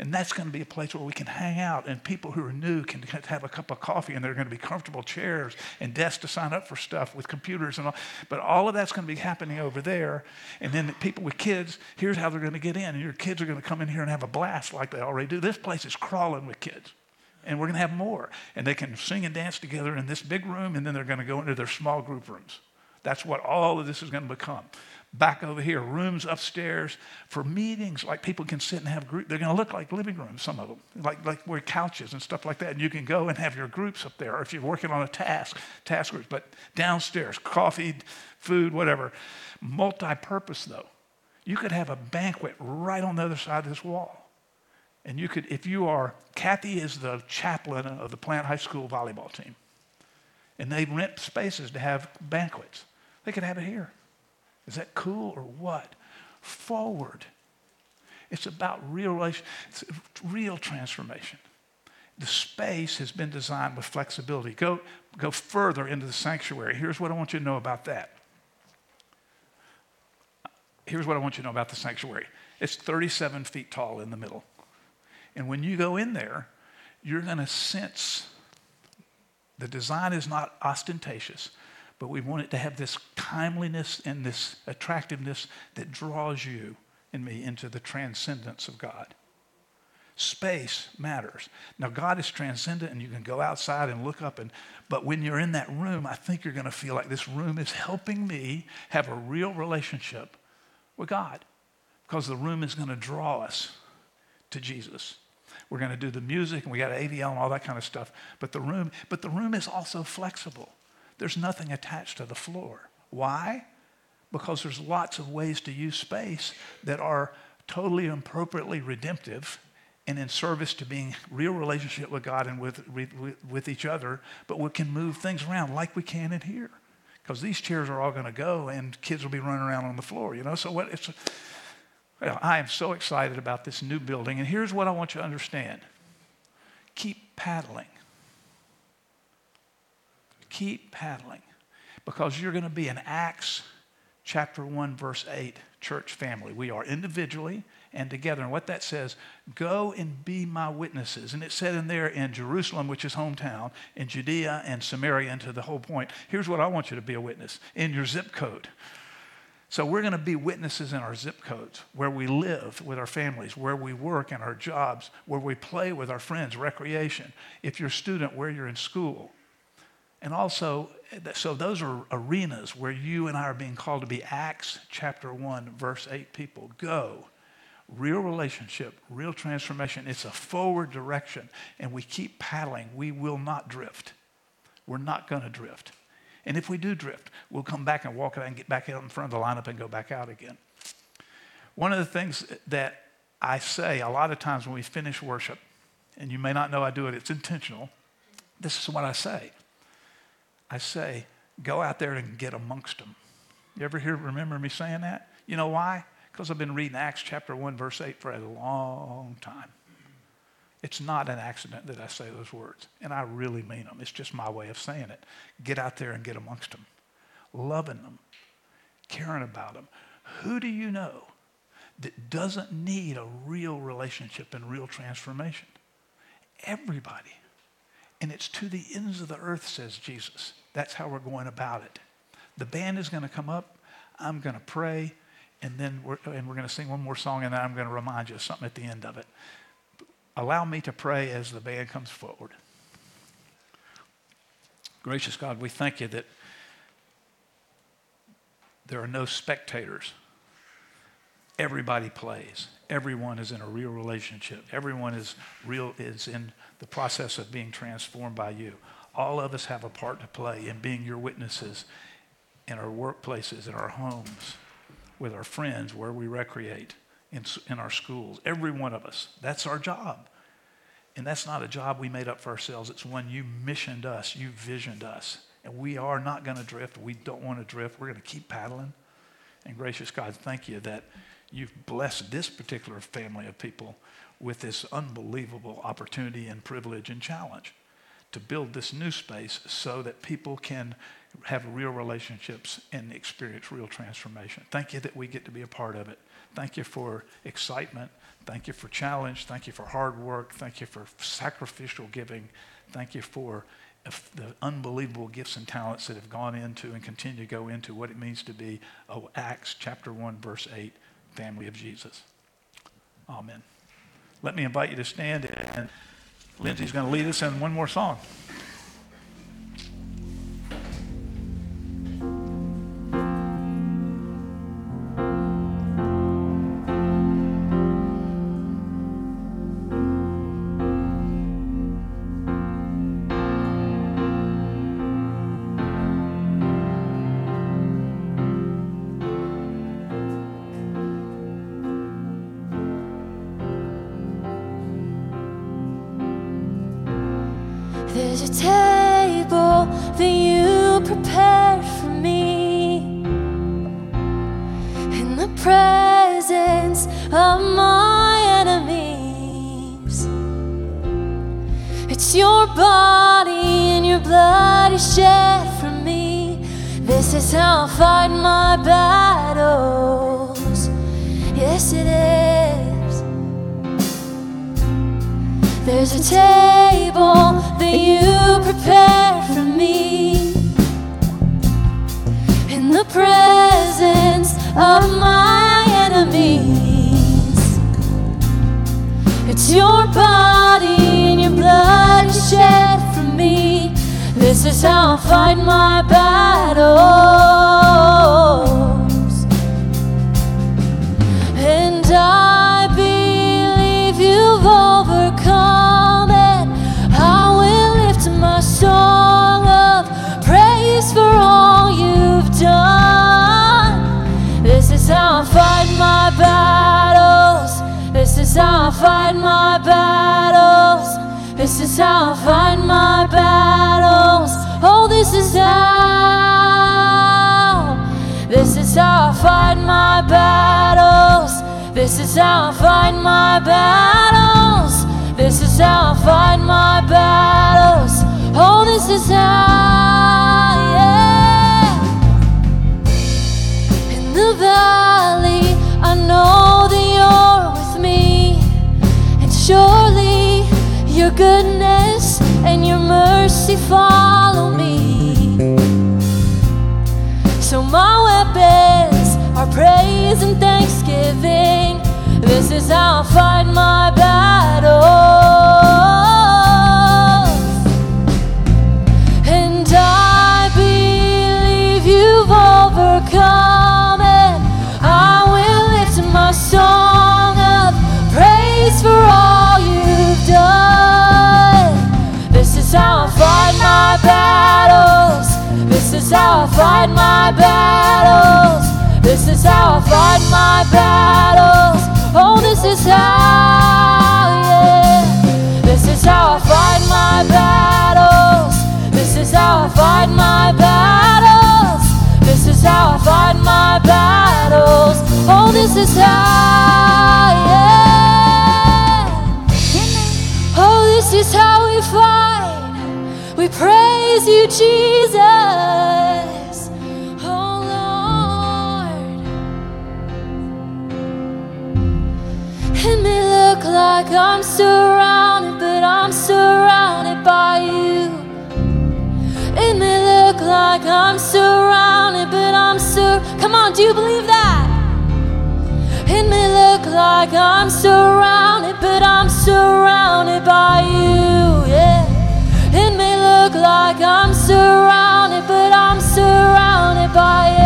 And that's going to be a place where we can hang out, and people who are new can have a cup of coffee, and there are going to be comfortable chairs and desks to sign up for stuff with computers and all. But all of that's going to be happening over there. And then the people with kids, here's how they're going to get in. And your kids are going to come in here and have a blast like they already do. This place is crawling with kids. And we're going to have more. And they can sing and dance together in this big room, and then they're going to go into their small group rooms. That's what all of this is going to become. Back over here, rooms upstairs for meetings, like people can sit and have groups. They're going to look like living rooms, some of them, like, like where couches and stuff like that. And you can go and have your groups up there, or if you're working on a task, task groups. But downstairs, coffee, food, whatever. Multi-purpose, though. You could have a banquet right on the other side of this wall. And you could, if you are, Kathy is the chaplain of the Plant High School volleyball team. And they rent spaces to have banquets. They could have it here. Is that cool or what? Forward. It's about real relation, it's real transformation. The space has been designed with flexibility. Go, go further into the sanctuary. Here's what I want you to know about that. Here's what I want you to know about the sanctuary. It's thirty-seven feet tall in the middle. And when you go in there, you're going to sense the design is not ostentatious. But we want it to have this timeliness and this attractiveness that draws you and me into the transcendence of God. Space matters. Now, God is transcendent, and you can go outside and look up. And but when you're in that room, I think you're going to feel like this room is helping me have a real relationship with God, because the room is going to draw us to Jesus. We're going to do the music, and we got A V L and all that kind of stuff. But the room, but the room is also flexible. There's nothing attached to the floor. Why? Because there's lots of ways to use space that are totally and appropriately redemptive and in service to being real relationship with God and with, with, with each other, but we can move things around like we can in here. Because these chairs are all going to go, and kids will be running around on the floor, you know? So what? It's, well, I am so excited about this new building, and here's what I want you to understand. Keep paddling. Keep paddling, because you're going to be an Acts chapter one, verse eight church family. We are individually and together. And what that says, go and be my witnesses. And it said in there in Jerusalem, which is hometown, in Judea and Samaria, and to the whole point, here's what I want you to be a witness, in your zip code. So we're going to be witnesses in our zip codes, where we live with our families, where we work and our jobs, where we play with our friends, recreation. If you're a student, where you're in school. And also, so those are arenas where you and I are being called to be Acts chapter one, verse eight people. Go. Real relationship, real transformation. It's a forward direction. And we keep paddling. We will not drift. We're not going to drift. And if we do drift, we'll come back and walk out and get back out in front of the lineup and go back out again. One of the things that I say a lot of times when we finish worship, and you may not know I do it, it's intentional. This is what I say. I say, go out there and get amongst them. You ever hear, remember me saying that? You know why? Because I've been reading Acts chapter one, verse eight for a long time. It's not an accident that I say those words, and I really mean them. It's just my way of saying it. Get out there and get amongst them, loving them, caring about them. Who do you know that doesn't need a real relationship and real transformation? Everybody. And it's to the ends of the earth, says Jesus. That's how we're going about it. The band is going to come up. I'm going to pray, and then we're, and we're going to sing one more song, and then I'm going to remind you of something at the end of it. Allow me to pray as the band comes forward. Gracious God, we thank you that there are no spectators. Everybody plays. Everyone is in a real relationship. Everyone is real is in the process of being transformed by you. All of us have a part to play in being your witnesses in our workplaces, in our homes, with our friends, where we recreate. In, in our schools, every one of us. That's our job. And that's not a job we made up for ourselves. It's one you missioned us, you visioned us. And we are not going to drift. We don't want to drift. We're going to keep paddling. And gracious God, thank you that you've blessed this particular family of people with this unbelievable opportunity and privilege and challenge to build this new space so that people can have real relationships and experience real transformation. Thank you that we get to be a part of it. Thank you for excitement. Thank you for challenge. Thank you for hard work. Thank you for sacrificial giving. Thank you for the unbelievable gifts and talents that have gone into and continue to go into what it means to be, oh, Acts chapter one, verse eight, family of Jesus. Amen. Let me invite you to stand, and Lindsay's going to lead us in one more song. This this is how, yeah. In the valley, I know that you're with me, and surely your goodness and your mercy follow me. So my weapons are praise and thanksgiving. This is how I fight my battle. This is how I fight my battles. This is how I fight my battles. Oh, this is how, yeah. This is how I fight my battles. This is how I fight my battles. This is how I fight my battles. Oh, this is how, yeah. Oh, this is how we fight. We praise you, Jesus. It may look like I'm surrounded, but I'm surrounded by you. It may look like I'm surrounded, but I'm sur... Come on, do you believe that? It may look like I'm surrounded, but I'm surrounded by you, yeah. It may look like I'm surrounded, but I'm surrounded by you.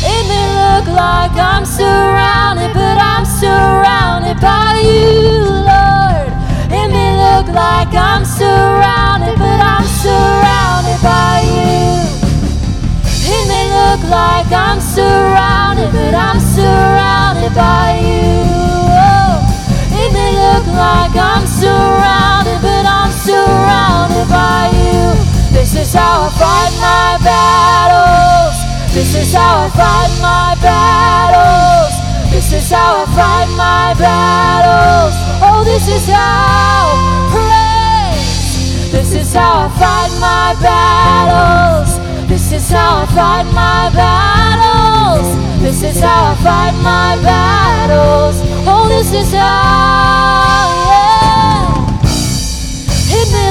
It may look like I'm surrounded, but I'm surrounded by you, Lord. It may look like I'm surrounded, but I'm surrounded by you. It may look like I'm surrounded, but I'm surrounded by you. Oh. It may look like I'm surrounded, but I'm surrounded by you. This is how I fight my battles. This is how I fight my battles. This is how I fight my battles. Oh, this is how praise. This is how I fight my battles. This is how I fight my battles. This is how I fight my battles. Oh, this is how, yeah. It may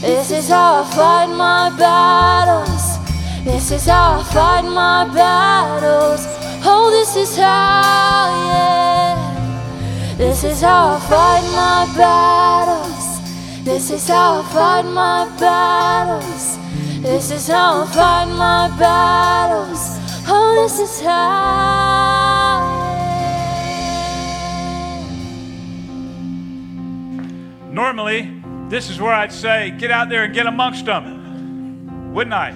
This is how I fight my battles. This is how I fight my battles. Oh, this is how, yeah. This is how I fight my battles. This is how I fight my battles. This is how I fight my battles. Oh, this is how. Normally, this is where I'd say, get out there and get amongst them, wouldn't I?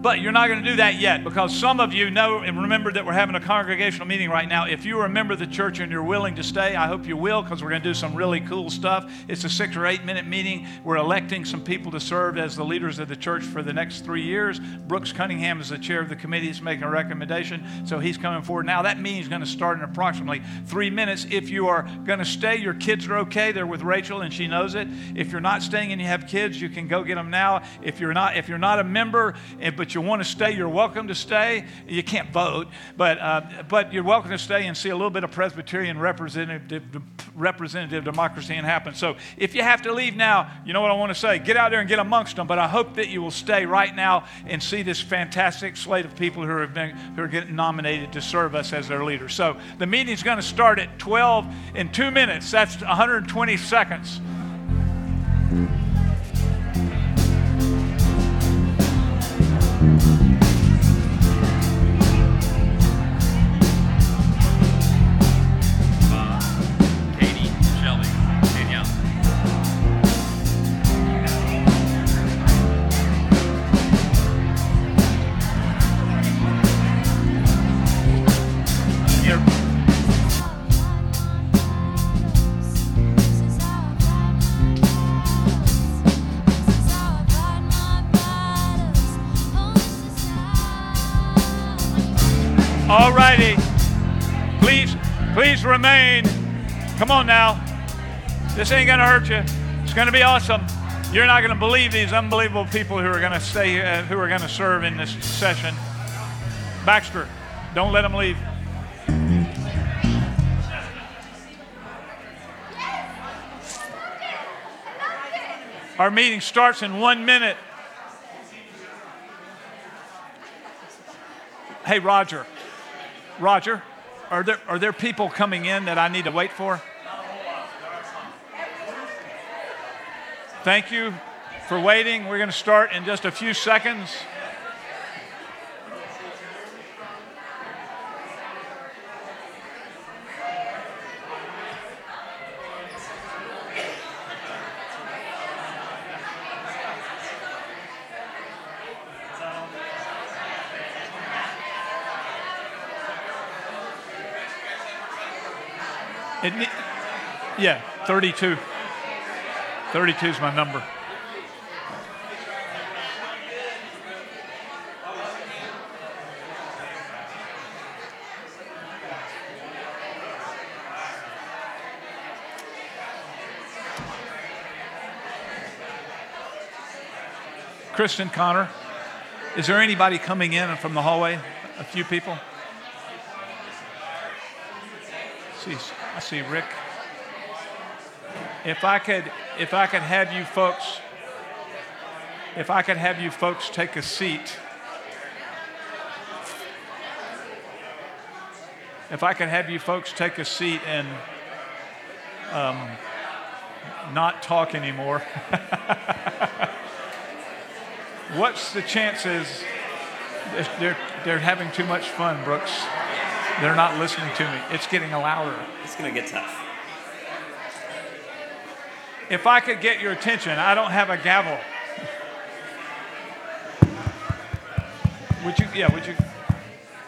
But you're not going to do that yet, because some of you know and remember that we're having a congregational meeting right now. If you are a member of the church and you're willing to stay, I hope you will, because we're going to do some really cool stuff. It's a six or eight minute meeting. We're electing some people to serve as the leaders of the church for the next three years. Brooks Cunningham is the chair of the committee. He's making a recommendation, so he's coming forward now. That meeting is going to start in approximately three minutes. If you are going to stay, your kids are okay. They're with Rachel, and she knows it. If you're not staying and you have kids, you can go get them now. If you're not, if you're not a member, but you want to stay, you're welcome to stay. You can't vote, but uh, but you're welcome to stay and see a little bit of Presbyterian representative representative democracy and happen. So if you have to leave now, you know what I want to say, get out there and get amongst them, but I hope that you will stay right now and see this fantastic slate of people who have been who are getting nominated to serve us as their leaders. So the meeting's going to start at twelve in two minutes. That's one hundred twenty seconds. All righty. Please, please remain. Come on now. This ain't going to hurt you. It's going to be awesome. You're not going to believe these unbelievable people who are going to stay, uh, who are going to serve in this session. Baxter, don't let them leave. Our meeting starts in one minute. Hey, Roger. Roger, are there are there people coming in that I need to wait for? Thank you for waiting. We're going to start in just a few seconds. It ne- yeah, thirty-two. thirty-two is my number. Kristen, Connor, is there anybody coming in from the hallway? A few people? Jeez. I see Rick. If I could, if I could have you folks, if I could have you folks take a seat. If I could have you folks take a seat and um, not talk anymore. What's the chances they're they're having too much fun, Brooks? They're not listening to me. It's getting louder. It's going to get tough. If I could get your attention, I don't have a gavel. Would you, yeah, would you?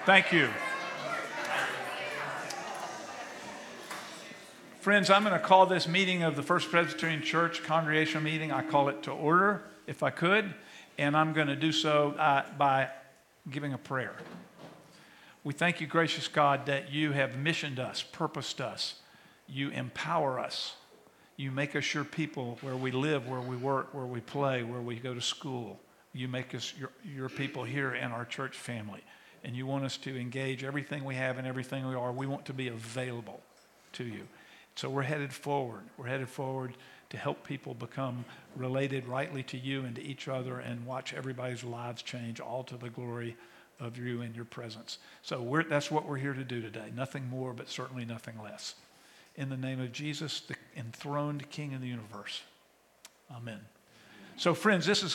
Thank you. Friends, I'm going to call this meeting of the First Presbyterian Church congregational meeting, I call it to order, if I could, and I'm going to do so uh, by giving a prayer. We thank you, gracious God, that you have missioned us, purposed us. You empower us. You make us your people where we live, where we work, where we play, where we go to school. You make us your, your people here in our church family. And you want us to engage everything we have and everything we are. We want to be available to you. So we're headed forward. We're headed forward to help people become related rightly to you and to each other and watch everybody's lives change, all to the glory of you and your presence. So we're, that's what we're here to do today. Nothing more, but certainly nothing less. In the name of Jesus, the enthroned King of the universe. Amen. So friends, this is